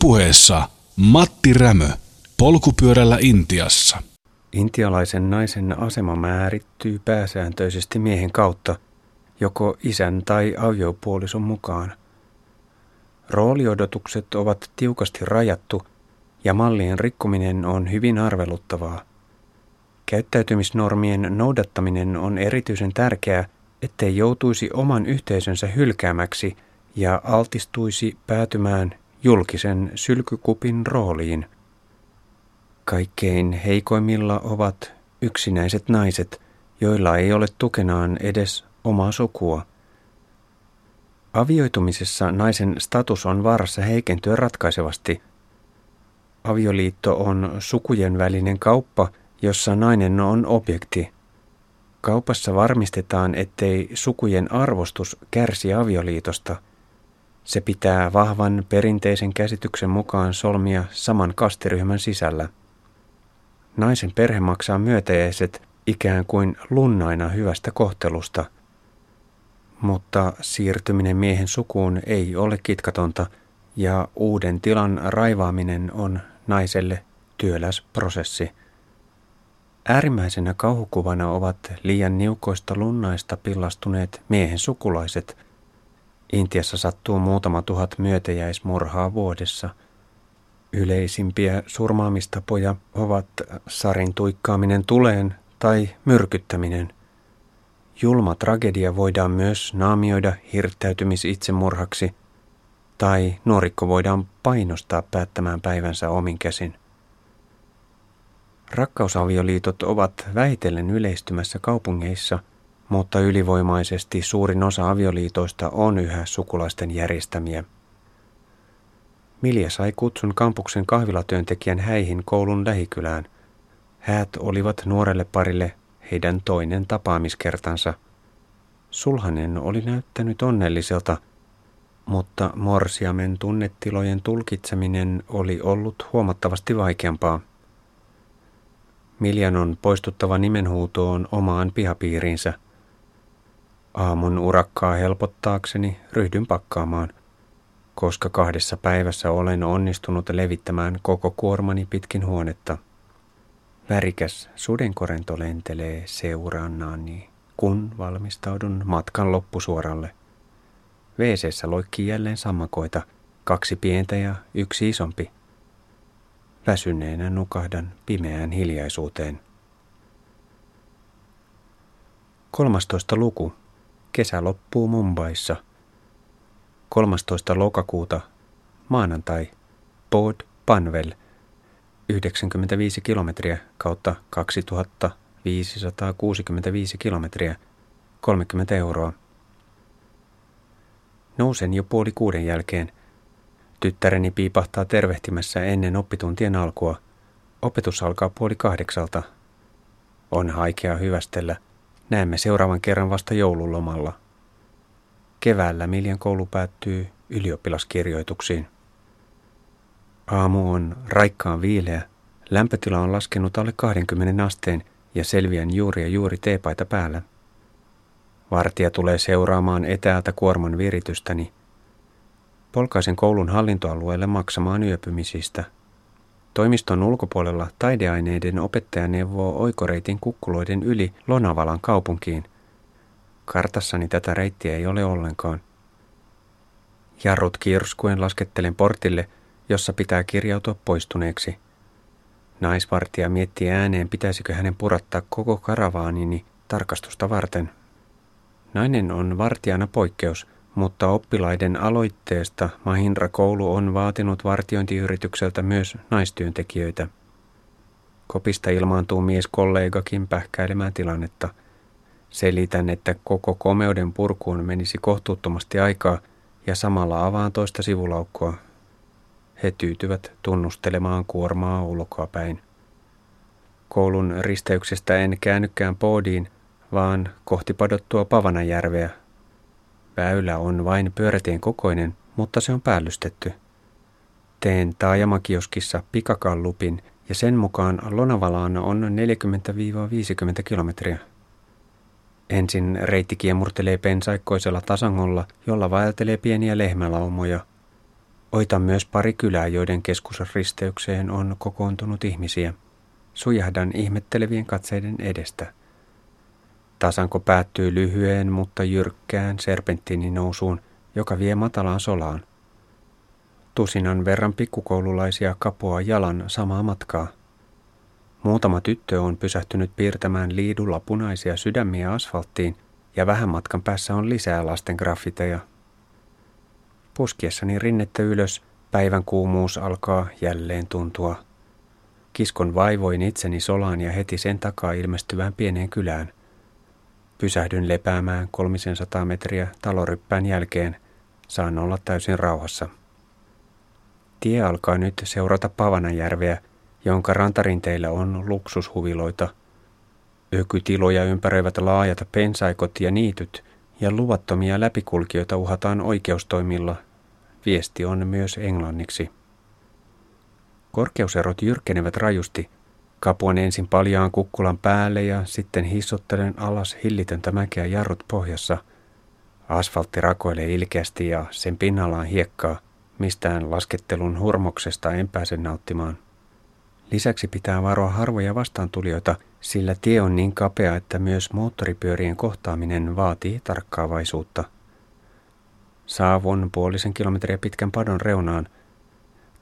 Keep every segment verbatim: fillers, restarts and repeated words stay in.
Puheessa Matti Rämö, polkupyörällä Intiassa. Intialaisen naisen asema määrittyy pääsääntöisesti miehen kautta, joko isän tai aviopuolison mukaan. Rooliodotukset ovat tiukasti rajattu ja mallien rikkominen on hyvin arveluttavaa. Käyttäytymisnormien noudattaminen on erityisen tärkeää, ettei joutuisi oman yhteisönsä hylkäämäksi ja altistuisi päätymään julkisen sylkykupin rooliin. Kaikkein heikoimmilla ovat yksinäiset naiset, joilla ei ole tukenaan edes omaa sukua. Avioitumisessa naisen status on vaarassa heikentyä ratkaisevasti. Avioliitto on sukujen välinen kauppa, jossa nainen on objekti. Kaupassa varmistetaan, ettei sukujen arvostus kärsi avioliitosta. Se pitää vahvan perinteisen käsityksen mukaan solmia saman kastiryhmän sisällä. Naisen perhe maksaa myötäjäiset ikään kuin lunnaina hyvästä kohtelusta. Mutta siirtyminen miehen sukuun ei ole kitkatonta ja uuden tilan raivaaminen on naiselle työläs prosessi. Äärimmäisenä kauhukuvana ovat liian niukoista lunnaista pillastuneet miehen sukulaiset. Intiassa sattuu muutama tuhat myötäjäismurhaa vuodessa. Yleisimpiä surmaamistapoja ovat sarin tuikkaaminen tuleen tai myrkyttäminen. Julma tragedia voidaan myös naamioida hirttäytymisitsemurhaksi, tai nuorikko voidaan painostaa päättämään päivänsä omin käsin. Rakkausavioliitot ovat vähitellen yleistymässä kaupungeissa, mutta ylivoimaisesti suurin osa avioliitoista on yhä sukulaisten järjestämiä. Milja sai kutsun kampuksen kahvilatyöntekijän häihin koulun lähikylään. Häät olivat nuorelle parille heidän toinen tapaamiskertansa. Sulhanen oli näyttänyt onnelliselta, mutta morsiamen tunnetilojen tulkitseminen oli ollut huomattavasti vaikeampaa. Miljan on poistuttava nimenhuutoon omaan pihapiiriinsä. Aamun urakkaa helpottaakseni ryhdyn pakkaamaan, koska kahdessa päivässä olen onnistunut levittämään koko kuormani pitkin huonetta. Värikäs sudenkorento lentelee seurannaani, kun valmistaudun matkan loppusuoralle. WC:ssä loikkii jälleen sammakoita, kaksi pientä ja yksi isompi. Väsyneenä nukahdan pimeään hiljaisuuteen. kolmastoista luku. Kesä loppuu Mumbaissa. kolmastoista lokakuuta. Maanantai. Bod Panvel. yhdeksänkymmentäviisi kilometriä kautta kaksituhattaviisisataakuusikymmentäviisi kilometriä. kolmekymmentä euroa. Nousen jo puoli kuuden jälkeen. Tyttäreni piipahtaa tervehtimässä ennen oppituntien alkua. Opetus alkaa puoli kahdeksalta. On haikea hyvästellä. Näemme seuraavan kerran vasta joululomalla. Keväällä Miljan koulu päättyy ylioppilaskirjoituksiin. Aamu on raikkaan viileä. Lämpötila on laskenut alle kaksikymmentä asteen ja selviän juuri ja juuri teepaita päällä. Vartija tulee seuraamaan etäältä kuorman viritystäni. Polkaisen koulun hallintoalueelle maksamaan yöpymisistä. Toimiston ulkopuolella taideaineiden opettaja neuvoo oikoreitin kukkuloiden yli Lonavalan kaupunkiin. Kartassani tätä reittiä ei ole ollenkaan. Jarrut kiirskuen laskettelen portille, jossa pitää kirjautua poistuneeksi. Naisvartija miettii ääneen, pitäisikö hänen purattaa koko karavaanini tarkastusta varten. Nainen on vartijana poikkeus, mutta oppilaiden aloitteesta Mahindra-koulu on vaatinut vartiointiyritykseltä myös naistyöntekijöitä. Kopista ilmaantuu mieskollegakin pähkäilemään tilannetta. Selitän, että koko komeuden purkuun menisi kohtuuttomasti aikaa ja samalla avaan toista sivulaukkoa. He tyytyvät tunnustelemaan kuormaa ulkoapäin. Koulun risteyksestä en käännykään poodiin, vaan kohti padottua Pavananjärveä. Väylä on vain pyörätien kokoinen, mutta se on päällystetty. Teen taajamakioskissa pikakallupin ja sen mukaan Lonavalaan on neljäkymmentä viisikymmentä kilometriä. Ensin reitti kiemurtelee pensaikkoisella tasangolla, jolla vaeltelee pieniä lehmälaumoja. Oitan myös pari kylää, joiden keskusristeykseen on kokoontunut ihmisiä. Sujahdan ihmettelevien katseiden edestä. Tasanko päättyy lyhyeen, mutta jyrkkään serpenttiininousuun, joka vie matalaan solaan. Tusinan verran pikkukoululaisia kapoaa jalan samaa matkaa. Muutama tyttö on pysähtynyt piirtämään liidulla punaisia sydämiä asfalttiin, ja vähän matkan päässä on lisää lasten graffiteja. Puskiessani rinnettä ylös, päivän kuumuus alkaa jälleen tuntua. Kiskon vaivoin itseni solaan ja heti sen takaa ilmestyvään pieneen kylään. Pysähdyn lepäämään kolmisensataa metriä taloryppään jälkeen. Saan olla täysin rauhassa. Tie alkaa nyt seurata Pavananjärveä, jonka rantarinteillä on luksushuviloita. Ökytiloja ympäröivät laajat pensaikot ja niityt, ja luvattomia läpikulkijoita uhataan oikeustoimilla. Viesti on myös englanniksi. Korkeuserot jyrkkenevät rajusti. Kapuan ensin paljaan kukkulan päälle ja sitten hissottelen alas hillitöntä mäkeä jarrut pohjassa. Asfaltti rakoilee ilkeästi ja sen pinnalla on hiekkaa. Mistään laskettelun hurmoksesta en pääse nauttimaan. Lisäksi pitää varoa harvoja vastaantulijoita, sillä tie on niin kapea, että myös moottoripyörien kohtaaminen vaatii tarkkaavaisuutta. Saavun puolisen kilometriä pitkän padon reunaan.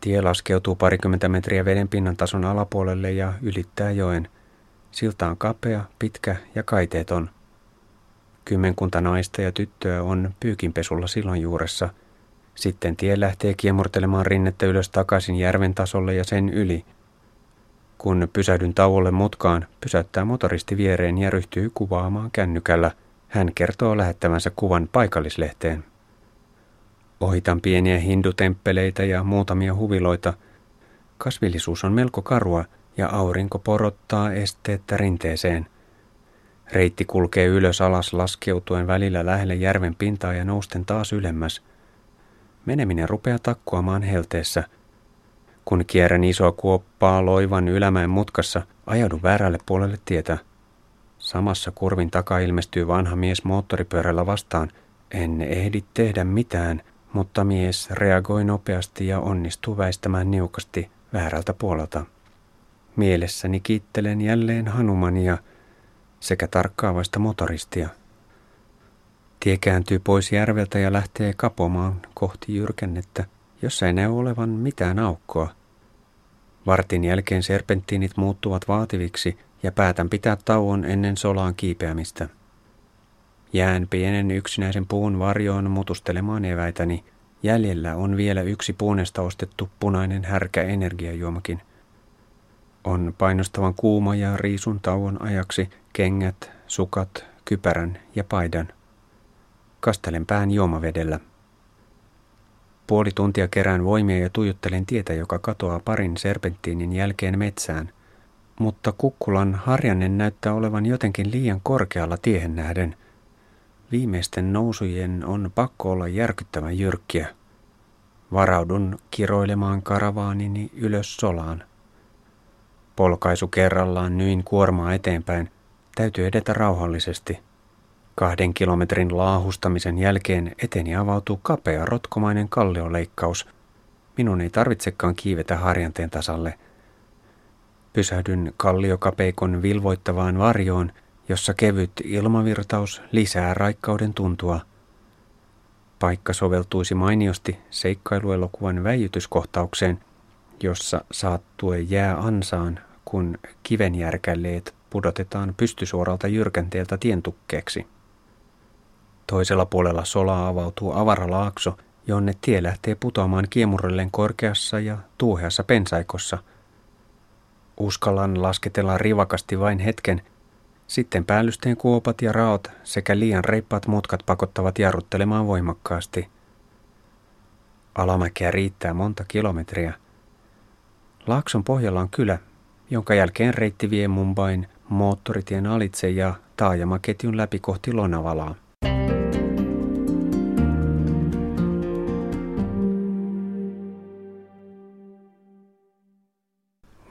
Tie laskeutuu parikymmentä metriä veden pinnan tason alapuolelle ja ylittää joen. Silta on kapea, pitkä ja kaiteeton. Kymmenkunta naista ja tyttöä on pyykinpesulla sillan juuressa. Sitten tie lähtee kiemurtelemaan rinnettä ylös takaisin järven tasolle ja sen yli. Kun pysähdyn tauolle mutkaan, pysäyttää motoristi viereen ja ryhtyy kuvaamaan kännykällä. Hän kertoo lähettävänsä kuvan paikallislehteen. Ohitan pieniä hindutemppeleitä ja muutamia huviloita. Kasvillisuus on melko karua ja aurinko porottaa esteettä rinteeseen. Reitti kulkee ylös alas laskeutuen välillä lähelle järven pintaa ja nousten taas ylemmäs. Meneminen rupeaa takkuamaan helteessä. Kun kierrän isoa kuoppaa loivan ylämäen mutkassa, ajaudun väärälle puolelle tietä. Samassa kurvin takaa ilmestyy vanha mies moottoripyörällä vastaan. En ehdi tehdä mitään, mutta mies reagoi nopeasti ja onnistuu väistämään niukasti väärältä puolelta. Mielessäni kiittelen jälleen Hanumania sekä tarkkaavaista motoristia. Tie kääntyy pois järveltä ja lähtee kapomaan kohti jyrkännettä, jossa ei näy olevan mitään aukkoa. Vartin jälkeen serpenttiinit muuttuvat vaativiksi ja päätän pitää tauon ennen solaan kiipeämistä. Jään pienen yksinäisen puun varjoon mutustelemaan eväitäni. Jäljellä on vielä yksi puunesta ostettu punainen härkä energiajuomakin. On painostavan kuuma ja riisun tauon ajaksi kengät, sukat, kypärän ja paidan. Kastelen pään juomavedellä. Puoli tuntia kerään voimia ja tuijottelen tietä, joka katoaa parin serpenttiinin jälkeen metsään. Mutta kukkulan harjanen näyttää olevan jotenkin liian korkealla tiehen nähden. Viimeisten nousujen on pakko olla järkyttävän jyrkkiä. Varaudun kiroilemaan karavaanini ylös solaan. Polkaisu kerrallaan nyin kuormaa eteenpäin. Täytyy edetä rauhallisesti. Kahden kilometrin laahustamisen jälkeen eteni avautuu kapea rotkomainen kallioleikkaus. Minun ei tarvitsekaan kiivetä harjanteen tasalle. Pysähdyn kalliokapeikon vilvoittavaan varjoon, jossa kevyt ilmavirtaus lisää raikkauden tuntua. Paikka soveltuisi mainiosti seikkailuelokuvan väijytyskohtaukseen, jossa saattue jää ansaan, kun kivenjärkäleet pudotetaan pystysuoralta jyrkänteeltä tientukkeeksi. Toisella puolella solaa avautuu avaralaakso, jonne tie lähtee putoamaan kiemurrellen korkeassa ja tuuheassa pensaikossa. Uskallan lasketella rivakasti vain hetken. Sitten päällysteen kuopat ja raot sekä liian reippaat mutkat pakottavat jarruttelemaan voimakkaasti. Alamäkeä riittää monta kilometriä. Laakson pohjalla on kylä, jonka jälkeen reitti vie Mumbain moottoritien alitse ja taajamaketjun läpi kohti Lonavalaa.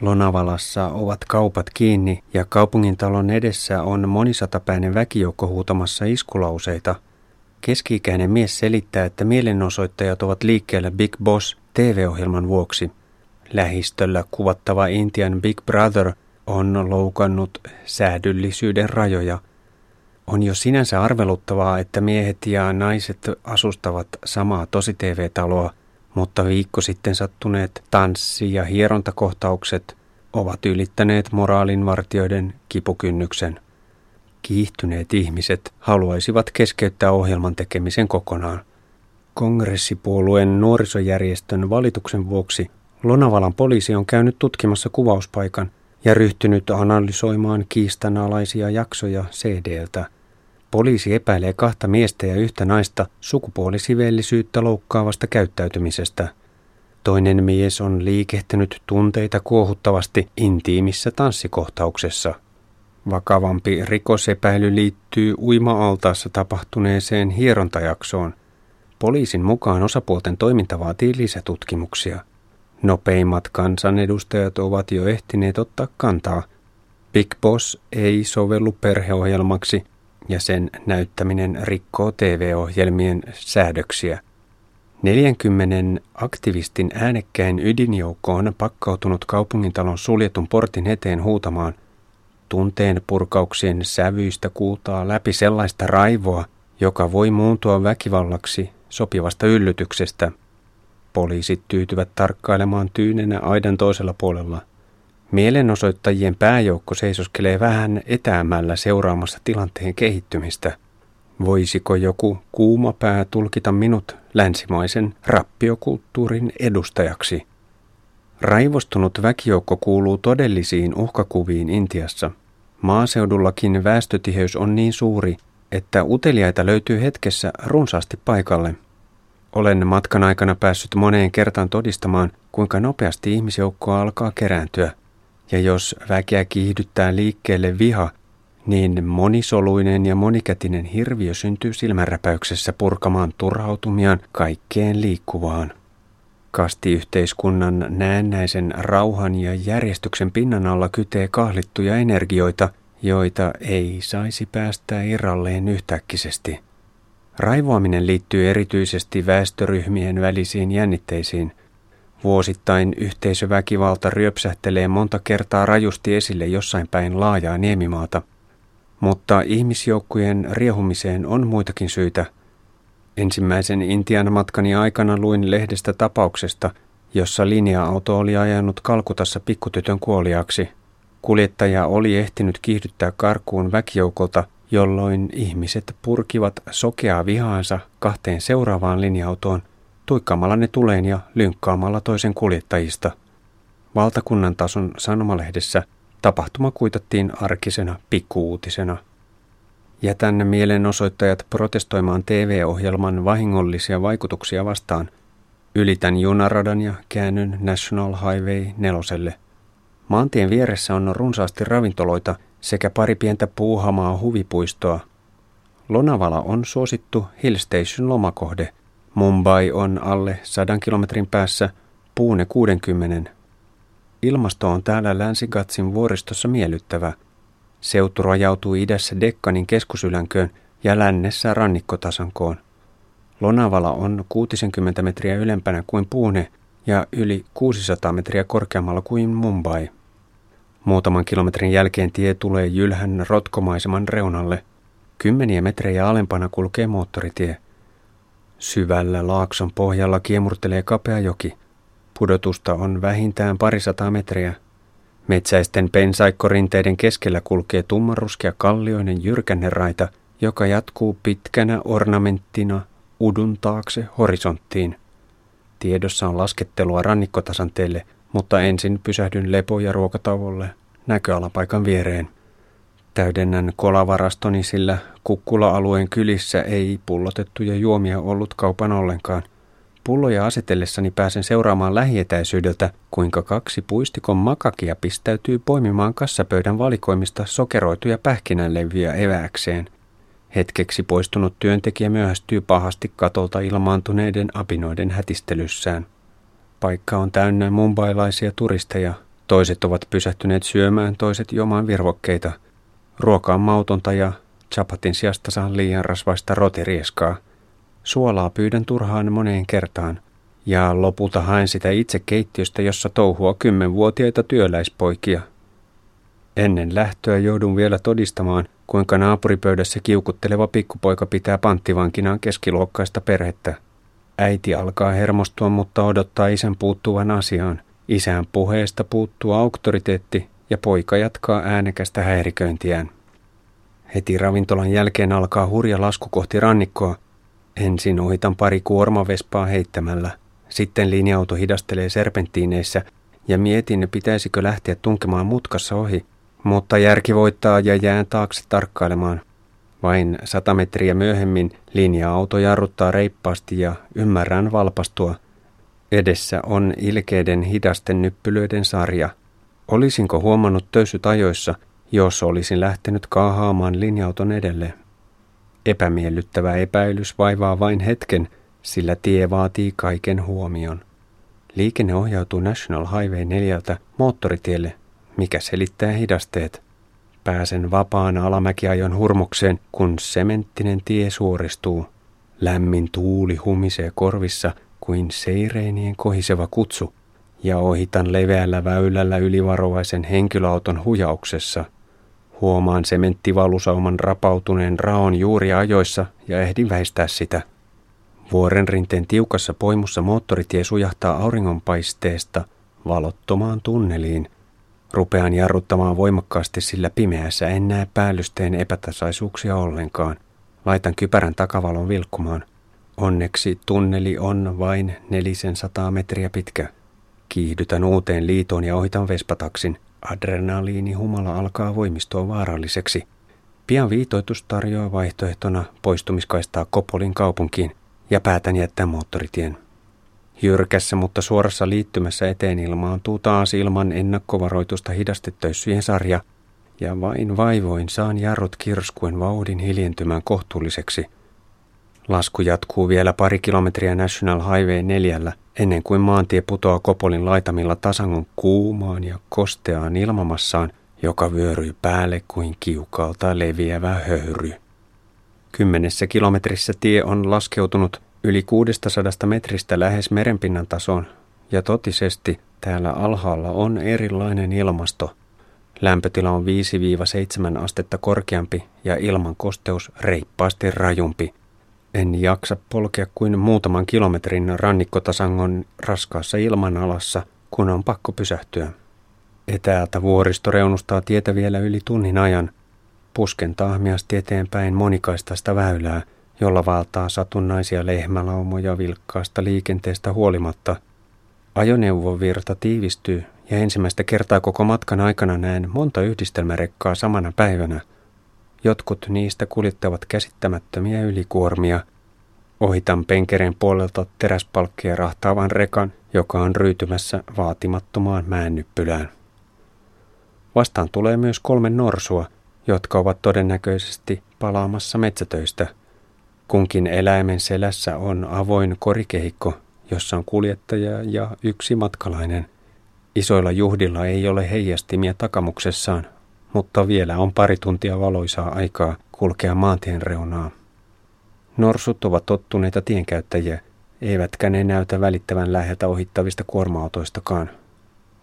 Lonavalassa ovat kaupat kiinni ja kaupungintalon edessä on monisatapäinen väkijoukko huutamassa iskulauseita. Keski-ikäinen mies selittää, että mielenosoittajat ovat liikkeellä Big Boss T V-ohjelman vuoksi. Lähistöllä kuvattava Intian Big Brother on loukannut säädyllisyyden rajoja. On jo sinänsä arveluttavaa, että miehet ja naiset asustavat samaa tosi-tv-taloa, mutta viikko sitten sattuneet tanssi- ja hierontakohtaukset ovat ylittäneet moraalinvartijoiden kipukynnyksen. Kiihtyneet ihmiset haluaisivat keskeyttää ohjelman tekemisen kokonaan. Kongressipuolueen nuorisojärjestön valituksen vuoksi Lonavalan poliisi on käynyt tutkimassa kuvauspaikan ja ryhtynyt analysoimaan kiistanalaisia jaksoja C D:ltä. Poliisi epäilee kahta miestä ja yhtä naista sukupuolisiveellisyyttä loukkaavasta käyttäytymisestä. Toinen mies on liikehtänyt tunteita kuohuttavasti intiimissä tanssikohtauksessa. Vakavampi rikosepäily liittyy uima-altaassa tapahtuneeseen hierontajaksoon. Poliisin mukaan osapuolten toiminta vaatii lisätutkimuksia. Nopeimmat kansanedustajat ovat jo ehtineet ottaa kantaa. Big Boss ei sovellu perheohjelmaksi ja sen näyttäminen rikkoo T V-ohjelmien säädöksiä. neljänkymmenen aktivistin äänekkäin ydinjoukko on pakkautunut kaupungintalon suljetun portin eteen huutamaan. Tunteen purkauksien sävyistä kuultaa läpi sellaista raivoa, joka voi muuntua väkivallaksi sopivasta yllytyksestä. Poliisit tyytyvät tarkkailemaan tyynenä aidan toisella puolella. Mielenosoittajien pääjoukko seisoskelee vähän etäämällä seuraamassa tilanteen kehittymistä. Voisiko joku kuuma pää tulkita minut länsimaisen rappiokulttuurin edustajaksi? Raivostunut väkijoukko kuuluu todellisiin uhkakuviin Intiassa. Maaseudullakin väestötiheys on niin suuri, että uteliaita löytyy hetkessä runsaasti paikalle. Olen matkan aikana päässyt moneen kertaan todistamaan, kuinka nopeasti ihmisjoukkoa alkaa kerääntyä. Ja jos väkeä kiihdyttää liikkeelle viha, niin monisoluinen ja monikätinen hirviö syntyy silmänräpäyksessä purkamaan turhautumiaan kaikkeen liikkuvaan. Kastiyhteiskunnan näennäisen rauhan ja järjestyksen pinnan alla kytee kahlittuja energioita, joita ei saisi päästää irralleen yhtäkkisesti. Raivoaminen liittyy erityisesti väestöryhmien välisiin jännitteisiin. Vuosittain yhteisöväkivalta ryöpsähtelee monta kertaa rajusti esille jossain päin laajaa niemimaata. Mutta ihmisjoukkujen riehumiseen on muitakin syitä. Ensimmäisen Intian matkani aikana luin lehdestä tapauksesta, jossa linja-auto oli ajanut Kalkutassa pikkutytön kuoliaaksi. Kuljettaja oli ehtinyt kiihdyttää karkuun väkijoukolta, jolloin ihmiset purkivat sokeaa vihaansa kahteen seuraavaan linja-autoon, tuikkaamalla ne tuleen ja lynkkaamalla toisen kuljettajista. Valtakunnan tason sanomalehdessä tapahtuma kuitattiin arkisena pikkuuutisena. Jätän mielenosoittajat protestoimaan T V-ohjelman vahingollisia vaikutuksia vastaan. Ylitän junaradan ja käännyn National Highway neloselle. Maantien vieressä on runsaasti ravintoloita sekä pari pientä puuhamaa huvipuistoa. Lonavala on suosittu Hill Station lomakohde. Mumbai on alle sadan kilometrin päässä, Puune kuudenkymmenen. Ilmasto on täällä Länsi-Gatsin vuoristossa miellyttävä. Seutu rajautuu idässä Dekkanin keskusylänköön ja lännessä rannikkotasankoon. Lonavala on kuusikymmentä metriä ylempänä kuin Puune ja yli kuusisataa metriä korkeammalla kuin Mumbai. Muutaman kilometrin jälkeen tie tulee jylhän rotkomaiseman reunalle. Kymmeniä metrejä alempana kulkee moottoritie. Syvällä laakson pohjalla kiemurtelee kapea joki. Pudotusta on vähintään parisataa metriä. Metsäisten pensaikkorinteiden keskellä kulkee tummanruskea kallioinen jyrkänneraita, joka jatkuu pitkänä ornamenttina udun taakse horisonttiin. Tiedossa on laskettelua rannikkotasanteelle, mutta ensin pysähdyn lepo- ja ruokatauolle näköalapaikan viereen. Täydennän kolavarastoni, sillä kukkula-alueen kylissä ei pullotettuja juomia ollut kaupan ollenkaan. Pulloja asetellessani pääsen seuraamaan lähietäisyydeltä, kuinka kaksi puistikon makakia pistäytyy poimimaan kassapöydän valikoimista sokeroituja pähkinänlevyjä evääkseen. Hetkeksi poistunut työntekijä myöhästyy pahasti katolta ilmaantuneiden apinoiden hätistelyssään. Paikka on täynnä mumbailaisia turisteja. Toiset ovat pysähtyneet syömään, toiset jomaan virvokkeita. Ruoka on mautonta ja chapatin sijasta saan liian rasvaista rotirieskaa. Suolaa pyydän turhaan moneen kertaan. Ja lopulta haen sitä itse keittiöstä, jossa touhua kymmenvuotiaita työläispoikia. Ennen lähtöä joudun vielä todistamaan, kuinka naapuripöydässä kiukutteleva pikkupoika pitää panttivankinaan keskiluokkaista perhettä. Äiti alkaa hermostua, mutta odottaa isän puuttuvan asiaan. Isän puheesta puuttuu auktoriteetti ja poika jatkaa äänekästä häiriköintiään. Heti ravintolan jälkeen alkaa hurja lasku kohti rannikkoa. Ensin ohitan pari kuormavespaa heittämällä. Sitten linja-auto hidastelee serpenttiineissä ja mietin, pitäisikö lähteä tunkemaan mutkassa ohi. Mutta järki voittaa ja jään taakse tarkkailemaan. Vain sata metriä myöhemmin linja-auto jarruttaa reippaasti ja ymmärrän valpastua. Edessä on ilkeiden hidasten nyppylöiden sarja. Olisinko huomannut töyssyt ajoissa, jos olisin lähtenyt kaahaamaan linja-auton edelle? Epämiellyttävä epäilys vaivaa vain hetken, sillä tie vaatii kaiken huomion. Liikenne ohjautuu National Highway neljältä moottoritielle, mikä selittää hidasteet. Pääsen vapaan alamäkiajon hurmokseen, kun sementtinen tie suoristuu. Lämmin tuuli humisee korvissa kuin seireenien kohiseva kutsu, ja ohitan leveällä väylällä ylivarovaisen henkilöauton hujauksessa. Huomaan sementtivalusauman rapautuneen raon juuri ajoissa ja ehdin väistää sitä. Vuorenrinteen tiukassa poimussa moottoritie sujahtaa auringonpaisteesta valottomaan tunneliin. Rupean jarruttamaan voimakkaasti, sillä pimeässä en näe päällysteen epätasaisuuksia ollenkaan. Laitan kypärän takavalon vilkkumaan. Onneksi tunneli on vain nelisensataa metriä pitkä. Kiihdytän uuteen liitoon ja ohitan vespataksin. Adrenaliinihumala alkaa voimistua vaaralliseksi. Pian viitoitus tarjoaa vaihtoehtona poistumiskaistaa Kopolin kaupunkiin ja päätän jättää moottoritien. Jyrkässä, mutta suorassa liittymässä eteen ilmaantuu taas ilman ennakkovaroitusta hidastetöyssyjen sarja, ja vain vaivoin saan jarrut kirskuen vauhdin hiljentymään kohtuulliseksi. Lasku jatkuu vielä pari kilometriä National Highway neljällä, ennen kuin maantie putoaa Kopolin laitamilla tasangon kuumaan ja kosteaan ilmamassaan, joka vyöryy päälle kuin kiukalta leviävä höyry. Kymmenessä kilometrissä tie on laskeutunut yli kuusisataa metristä lähes merenpinnan tasoon, ja totisesti täällä alhaalla on erilainen ilmasto. Lämpötila on viisi seitsemän astetta korkeampi ja ilman kosteus reippaasti rajumpi. En jaksa polkea kuin muutaman kilometrin rannikkotasangon raskaassa ilmanalassa, kun on pakko pysähtyä. Etäältä vuoristo reunustaa tietä vielä yli tunnin ajan. Pusken tahmiasti eteenpäin monikaistaista väylää, jolla valtaa satunnaisia lehmälaumoja vilkkaasta liikenteestä huolimatta. Ajoneuvovirta tiivistyy ja ensimmäistä kertaa koko matkan aikana näen monta yhdistelmärekkaa samana päivänä. Jotkut niistä kuljettavat käsittämättömiä ylikuormia. Ohitan penkereen puolelta teräspalkkia rahtaavan rekan, joka on ryytymässä vaatimattomaan mäennyppylään. Vastaan tulee myös kolme norsua, jotka ovat todennäköisesti palaamassa metsätöistä. Kunkin eläimen selässä on avoin korikehikko, jossa on kuljettaja ja yksi matkalainen. Isoilla juhdilla ei ole heijastimia takamuksessaan, mutta vielä on pari tuntia valoisaa aikaa kulkea maantien reunaa. Norsut ovat tottuneita tienkäyttäjiä, eivätkä ne näytä välittävän läheltä ohittavista kuorma-autoistakaan.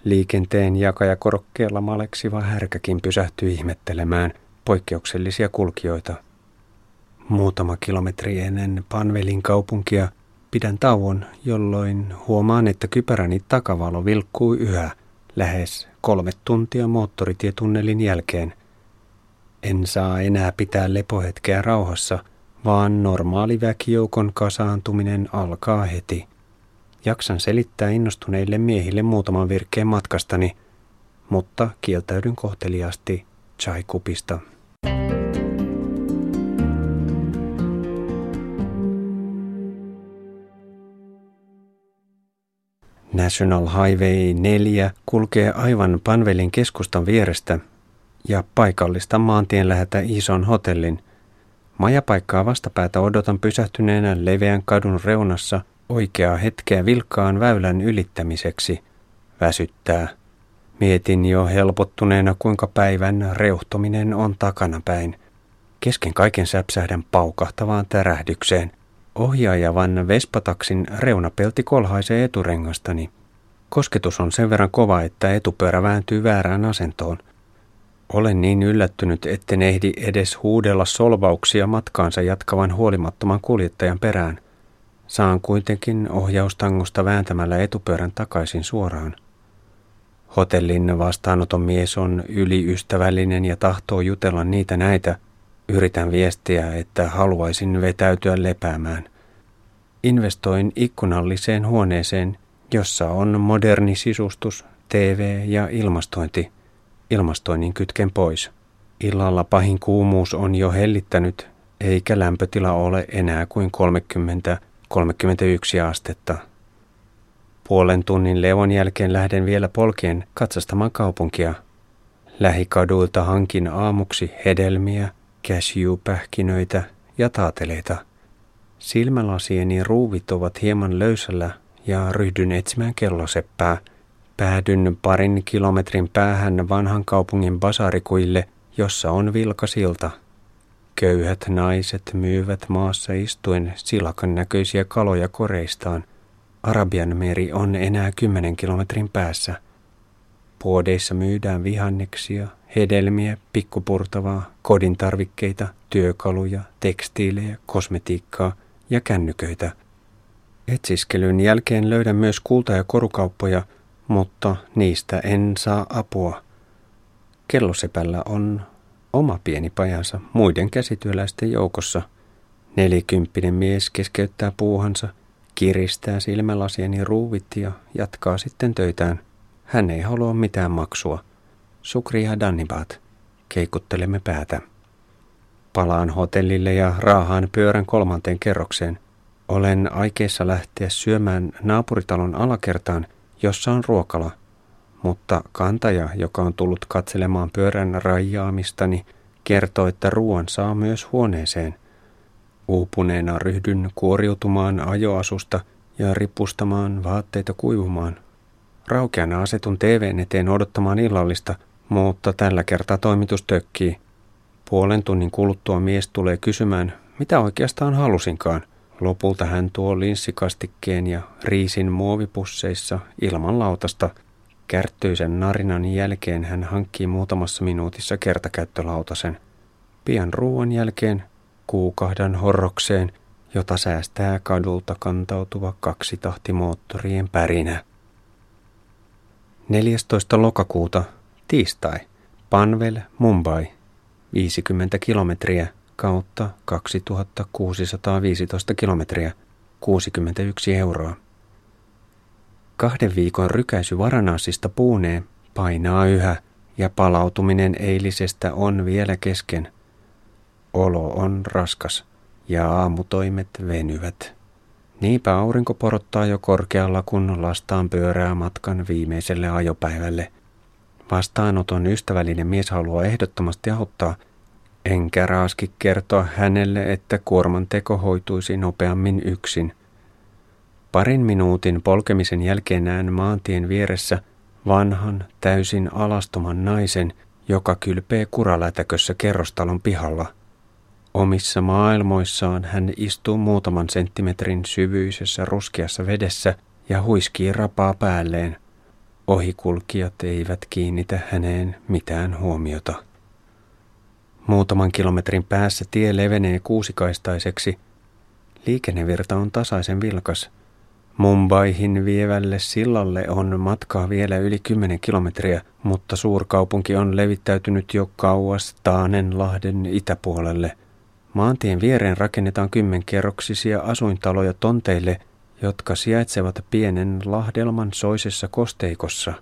Liikenteen jakajakorokkeella maleksiva härkäkin pysähtyy ihmettelemään poikkeuksellisia kulkijoita. Muutama kilometri ennen Panvelin kaupunkia pidän tauon, jolloin huomaan, että kypäräni takavalo vilkkuu yhä lähes kolme tuntia moottoritietunnelin jälkeen. En saa enää pitää lepohetkeä rauhassa, vaan normaali väkijoukon kasaantuminen alkaa heti. Jaksan selittää innostuneille miehille muutaman virkkeen matkastani, mutta kieltäydyn kohteliaasti chai-kupista. National Highway neljä kulkee aivan Panvelin keskustan vierestä ja paikallista maantien lähetä ison hotellin. Majapaikkaa vastapäätä odotan pysähtyneenä leveän kadun reunassa oikeaa hetkeä vilkkaan väylän ylittämiseksi. Väsyttää. Mietin jo helpottuneena, kuinka päivän reuhtominen on takanapäin. Kesken kaiken säpsähdän paukahtavaan tärähdykseen. Ohjaajavan vespataksin reunapelti kolhaisee eturengastani. Kosketus on sen verran kova, että etupyörä vääntyy väärään asentoon. Olen niin yllättynyt, etten ehdi edes huudella solvauksia matkaansa jatkavan huolimattoman kuljettajan perään. Saan kuitenkin ohjaustangosta vääntämällä etupyörän takaisin suoraan. Hotellin vastaanoton mies on yliystävällinen ja tahtoo jutella niitä näitä. Yritän viestiä, että haluaisin vetäytyä lepäämään. Investoin ikkunalliseen huoneeseen, jossa on moderni sisustus, T V ja ilmastointi. Ilmastoinnin kytken pois. Illalla pahin kuumuus on jo hellittänyt, eikä lämpötila ole enää kuin kolmekymmentä kolmekymmentäyksi astetta. Puolen tunnin levon jälkeen lähden vielä polkien katsastamaan kaupunkia. Lähikaduilta hankin aamuksi hedelmiä, cashew-pähkinöitä ja taateleita. Silmälasieni ruuvit ovat hieman löysällä ja ryhdyn etsimään kelloseppää. Päädyn parin kilometrin päähän vanhan kaupungin basaarikuille, jossa on vilkasilta. Köyhät naiset myyvät maassa istuen silakan näköisiä kaloja koreistaan. Arabian meri on enää kymmenen kilometrin päässä. Puodeissa myydään vihanneksia, hedelmiä, pikkupurtavaa, kodintarvikkeita, työkaluja, tekstiilejä, kosmetiikkaa ja kännyköitä. Etsiskelyn jälkeen löydän myös kulta- ja korukauppoja, mutta niistä en saa apua. Kellosepällä on oma pieni pajansa muiden käsityöläisten joukossa. Nelikymppinen mies keskeyttää puuhansa, kiristää silmälasieni ruuvit ja jatkaa sitten töitään. Hän ei halua mitään maksua. Sukria dannibaat. Keikuttelemme päätä. Palaan hotellille ja raahaan pyörän kolmanteen kerrokseen. Olen aikeissa lähteä syömään naapuritalon alakertaan, jossa on ruokala, mutta kantaja, joka on tullut katselemaan pyörän rajaamistani, kertoo, että ruoan saa myös huoneeseen. Uupuneena ryhdyn kuoriutumaan ajoasusta ja ripustamaan vaatteita kuivumaan. Raukeana asetun T V:n eteen odottamaan illallista, mutta tällä kertaa toimitus tökkii. Puolen tunnin kuluttua mies tulee kysymään, mitä oikeastaan halusinkaan. Lopulta hän tuo linssikastikkeen ja riisin muovipusseissa ilman lautasta. Kärttyisen narinan jälkeen hän hankkii muutamassa minuutissa kertakäyttölautasen. Pian ruoan jälkeen kuukahdan horrokseen, jota säästää kadulta kantautuva kaksitahtimoottorien pärinä. neljästoista lokakuuta, tiistai, Panvel, Mumbai, viisikymmentä kilometriä. Kautta kaksituhattakuusisataaviisitoista kilometriä, kuusikymmentäyksi euroa. Kahden viikon rykäisy Varanasista Puuneen painaa yhä ja palautuminen eilisestä on vielä kesken. Olo on raskas ja aamutoimet venyvät. Niinpä aurinko porottaa jo korkealla, kun lastaan pyörää matkan viimeiselle ajopäivälle. Vastaanoton ystävällinen mies haluaa ehdottomasti auttaa. Enkä raaski kertoa hänelle, että kuorman teko hoituisi nopeammin yksin. Parin minuutin polkemisen jälkeen näen maantien vieressä vanhan, täysin alastoman naisen, joka kylpee kuralätäkössä kerrostalon pihalla. Omissa maailmoissaan hän istuu muutaman senttimetrin syvyisessä ruskeassa vedessä ja huiskii rapaa päälleen. Ohikulkijat eivät kiinnitä häneen mitään huomiota. Muutaman kilometrin päässä tie levenee kuusikaistaiseksi. Liikennevirta on tasaisen vilkas. Mumbaihin vievälle sillalle on matkaa vielä yli kymmenen kilometriä, mutta suurkaupunki on levittäytynyt jo kauas Taanenlahden itäpuolelle. Maantien viereen rakennetaan kymmenkerroksisia asuintaloja tonteille, jotka sijaitsevat pienen lahdelman soisessa kosteikossa.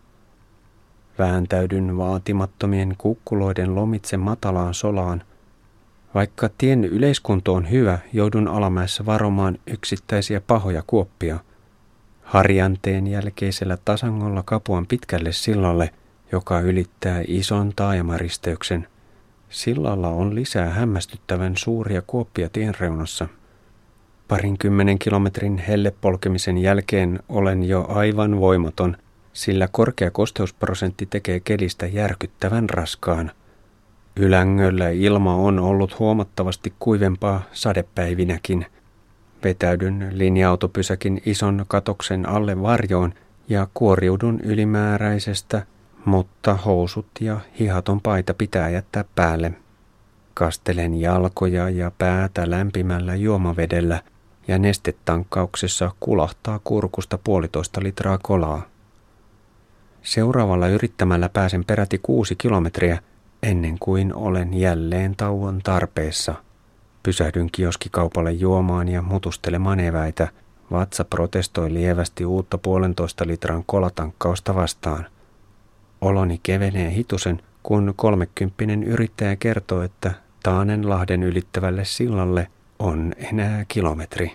Vääntäydyn vaatimattomien kukkuloiden lomitse matalaan solaan. Vaikka tien yleiskunto on hyvä, joudun alamäessä varomaan yksittäisiä pahoja kuoppia. Harjanteen jälkeisellä tasangolla kapuan pitkälle sillalle, joka ylittää ison taajamaristeyksen. Sillalla on lisää hämmästyttävän suuria kuoppia tien reunassa. Parinkymmenen kilometrin hellepolkemisen jälkeen olen jo aivan voimaton, sillä korkea kosteusprosentti tekee kelistä järkyttävän raskaan. Ylängöllä ilma on ollut huomattavasti kuivempaa sadepäivinäkin. Vetäydyn linja-autopysäkin ison katoksen alle varjoon ja kuoriudun ylimääräisestä, mutta housut ja hihaton paita pitää jättää päälle. Kastelen jalkoja ja päätä lämpimällä juomavedellä ja nestetankkauksessa kulahtaa kurkusta puolitoista litraa kolaa. Seuraavalla yrittämällä pääsen peräti kuusi kilometriä ennen kuin olen jälleen tauon tarpeessa. Pysähdyn kioskikaupalle juomaan ja mutustelemaan eväitä. Vatsa protestoi lievästi uutta puolentoista litran kolatankkausta vastaan. Oloni kevenee hitusen, kun kolmekymppinen yrittäjä kertoo, että Taanenlahden ylittävälle sillalle on enää kilometri.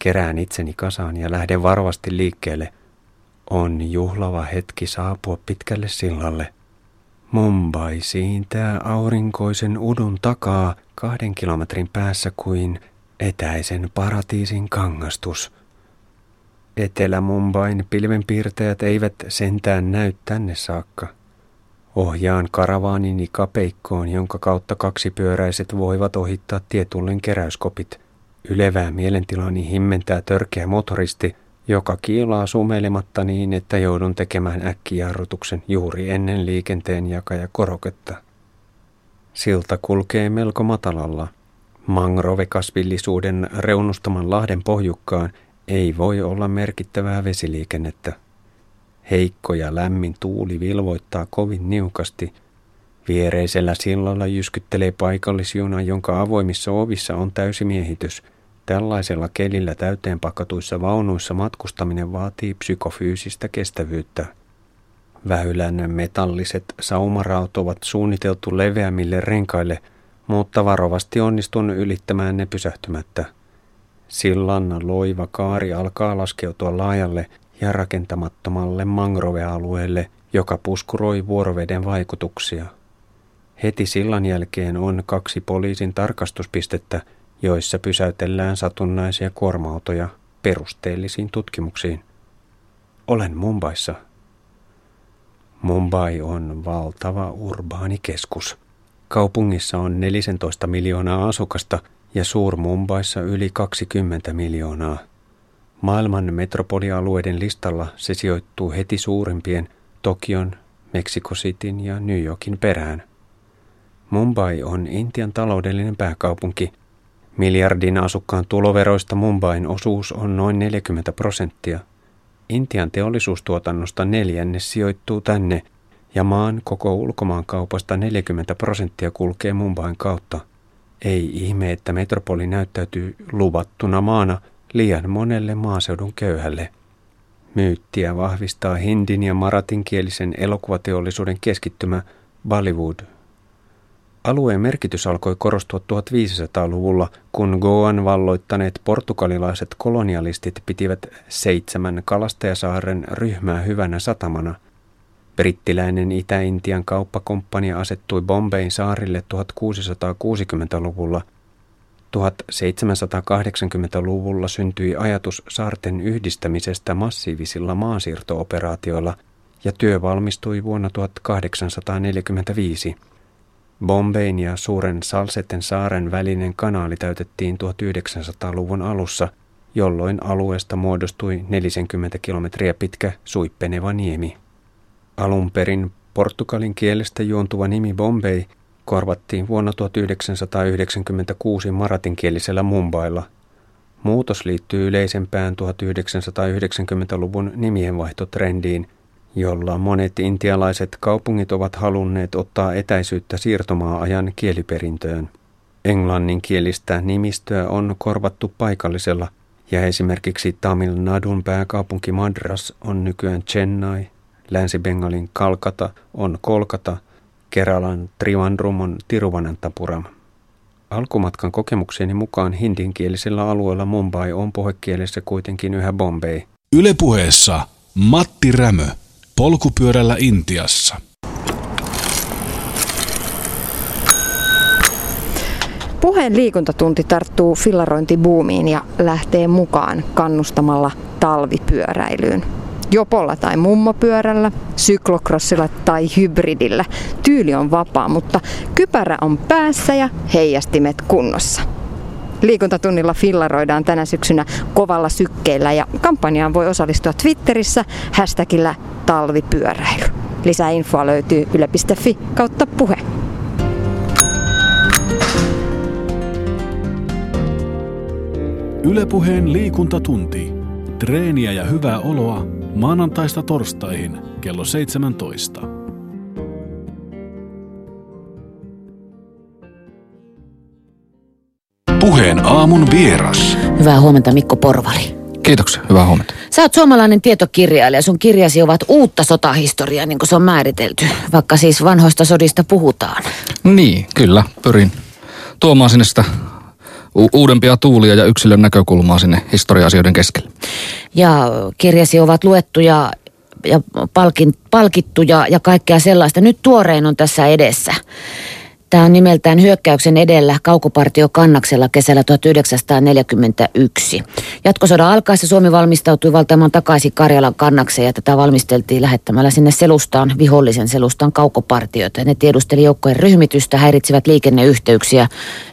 Kerään itseni kasaan ja lähden varovasti liikkeelle. On juhlava hetki saapua pitkälle sillalle. Mumbai siintää aurinkoisen udun takaa kahden kilometrin päässä kuin etäisen paratiisin kangastus. Etelä-Mumbain pilvenpiirtäjät eivät sentään näy tänne saakka. Ohjaan karavaanini kapeikkoon, jonka kautta kaksipyöräiset voivat ohittaa tietullen keräyskopit. Ylevää mielentilani himmentää törkeä motoristi, joka kiilaa sumeilematta niin, että joudun tekemään äkkijarrutuksen juuri ennen liikenteen jakajakoroketta. Silta kulkee melko matalalla. Mangrovekasvillisuuden reunustaman lahden pohjukkaan ei voi olla merkittävää vesiliikennettä. Heikko ja lämmin tuuli vilvoittaa kovin niukasti. Viereisellä sillalla jyskyttelee paikallisjuna, jonka avoimissa ovissa on täysimiehitys. Tällaisella kelillä täyteen pakatuissa vaunuissa matkustaminen vaatii psykofyysistä kestävyyttä. Väylän metalliset saumaraut ovat suunniteltu leveämmille renkaille, mutta varovasti onnistun ylittämään ne pysähtymättä. Sillan loiva kaari alkaa laskeutua laajalle ja rakentamattomalle mangrovealueelle, joka puskuroi vuoroveden vaikutuksia. Heti sillan jälkeen on kaksi poliisin tarkastuspistettä, joissa pysäytellään satunnaisia kuorma-autoja perusteellisiin tutkimuksiin. Olen Mumbaissa. Mumbai on valtava urbaani keskus. Kaupungissa on neljätoista miljoonaa asukasta ja Suur-Mumbaissa yli kaksikymmentä miljoonaa. Maailman metropolialueiden listalla se sijoittuu heti suurimpien Tokion, Mexico Cityn ja New Yorkin perään. Mumbai on Intian taloudellinen pääkaupunki. Miljardin asukkaan tuloveroista Mumbain osuus on noin neljäkymmentä prosenttia. Intian teollisuustuotannosta neljännes sijoittuu tänne, ja maan koko ulkomaankaupasta neljäkymmentä prosenttia kulkee Mumbain kautta. Ei ihme, että metropoli näyttäytyy luvattuna maana liian monelle maaseudun köyhälle. Myyttiä vahvistaa hindin ja maratinkielisen elokuvateollisuuden keskittymä Bollywood. Alueen merkitys alkoi korostua viisitoistasataa-luvulla, kun Goan valloittaneet portugalilaiset kolonialistit pitivät seitsemän Kalastajasaaren ryhmää hyvänä satamana. Brittiläinen Itä-Intian kauppakomppania asettui Bombayn saarille kuusitoistasataakuusikymmentäluvulla. seitsemäntoistasataakahdeksankymmentäluvulla syntyi ajatus saarten yhdistämisestä massiivisilla maansiirto-operaatioilla, ja työ valmistui vuonna kahdeksantoistasataaneljäkymmentäviisi. Bombayn ja suuren Salseten saaren välinen kanaali täytettiin tuhatyhdeksänsataa-luvun alussa, jolloin alueesta muodostui neljäkymmentä kilometriä pitkä suippeneva niemi. Alun perin portugalin kielestä juontuva nimi Bombay korvattiin vuonna tuhatyhdeksänsataayhdeksänkymmentäkuusi maratinkielisellä Mumbailla. Muutos liittyy yleisempään tuhatyhdeksänsataayhdeksänkymmentäluvun nimienvaihtotrendiin, jolla monet intialaiset kaupungit ovat halunneet ottaa etäisyyttä siirtomaa-ajan kieliperintöön. Englanninkielistä nimistöä on korvattu paikallisella, ja esimerkiksi Tamil Nadun pääkaupunki Madras on nykyään Chennai, Länsi-Bengalin Kolkata on Kolkata, Keralan Trivandrum on Tiruvanantapuram. Alkumatkan kokemukseni mukaan hindinkielisellä alueella Mumbai on puhekielessä kuitenkin yhä Bombay. Yle Puheessa Matti Rämö. Polkupyörällä Intiassa. Puheen liikuntatunti tarttuu fillarointibuumiin ja lähtee mukaan kannustamalla talvipyöräilyyn. Jopolla tai mummopyörällä, syklokrossilla tai hybridillä. Tyyli on vapaa, mutta kypärä on päässä ja heijastimet kunnossa. Liikuntatunnilla fillaroidaan tänä syksynä kovalla sykkeellä ja kampanjaan voi osallistua Twitterissä hashtagillä talvipyöräily. Lisää infoa löytyy yle piste fi kautta puhe. Yle Puheen liikuntatunti. Treeniä ja hyvää oloa maanantaista torstaihin kello seitsemäntoista. Puheen aamun vieras. Hyvää huomenta, Mikko Porvali. Kiitoksia, hyvää huomenta. Sä oot suomalainen tietokirjailija. Sun kirjasi ovat uutta sotahistoriaa, niin kuin se on määritelty, vaikka siis vanhoista sodista puhutaan. Niin, kyllä. Pyrin tuomaan sinne sitä U- uudempia tuulia ja yksilön näkökulmaa sinne historia-asioiden keskelle. Ja kirjasi ovat luettuja ja palkin, palkittuja ja kaikkea sellaista. Nyt tuorein on tässä edessä. Tämä on nimeltään Hyökkäyksen edellä Kaukopartio Kannaksella kesällä tuhatyhdeksänsataaneljäkymmentäyksi. Jatkosodan alkaessa Suomi valmistautui valtaamaan takaisin Karjalan kannakseen ja tätä valmisteltiin lähettämällä sinne selustaan, vihollisen selustaan kaukopartioita. Ne tiedusteli joukkojen ryhmitystä, häiritsivät liikenneyhteyksiä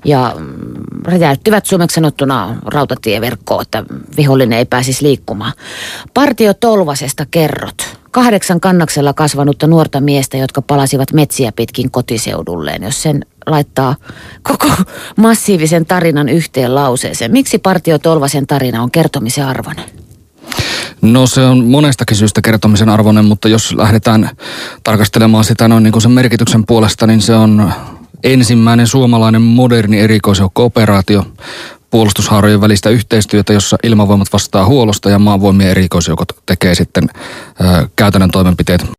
ja räjäyttivät suomeksi sanottuna rautatieverkkoa, että vihollinen ei pääsisi liikkumaan. Partio Tolvasesta kerrot. Kahdeksan kannaksella kasvanutta nuorta miestä, jotka palasivat metsiä pitkin kotiseudulleen, jos sen laittaa koko massiivisen tarinan yhteen lauseeseen. Miksi Partio Tolvasen tarina on kertomisen arvoinen? No se on monestakin syystä kertomisen arvoinen, mutta jos lähdetään tarkastelemaan sitä noin niin kuin sen merkityksen puolesta, niin se on ensimmäinen suomalainen moderni erikoisjoukko-operaatio. Puolustushaarojen välistä yhteistyötä, jossa ilmavoimat vastaa huollosta ja maavoimien erikoisjoukot tekee sitten ö, käytännön toimenpiteet.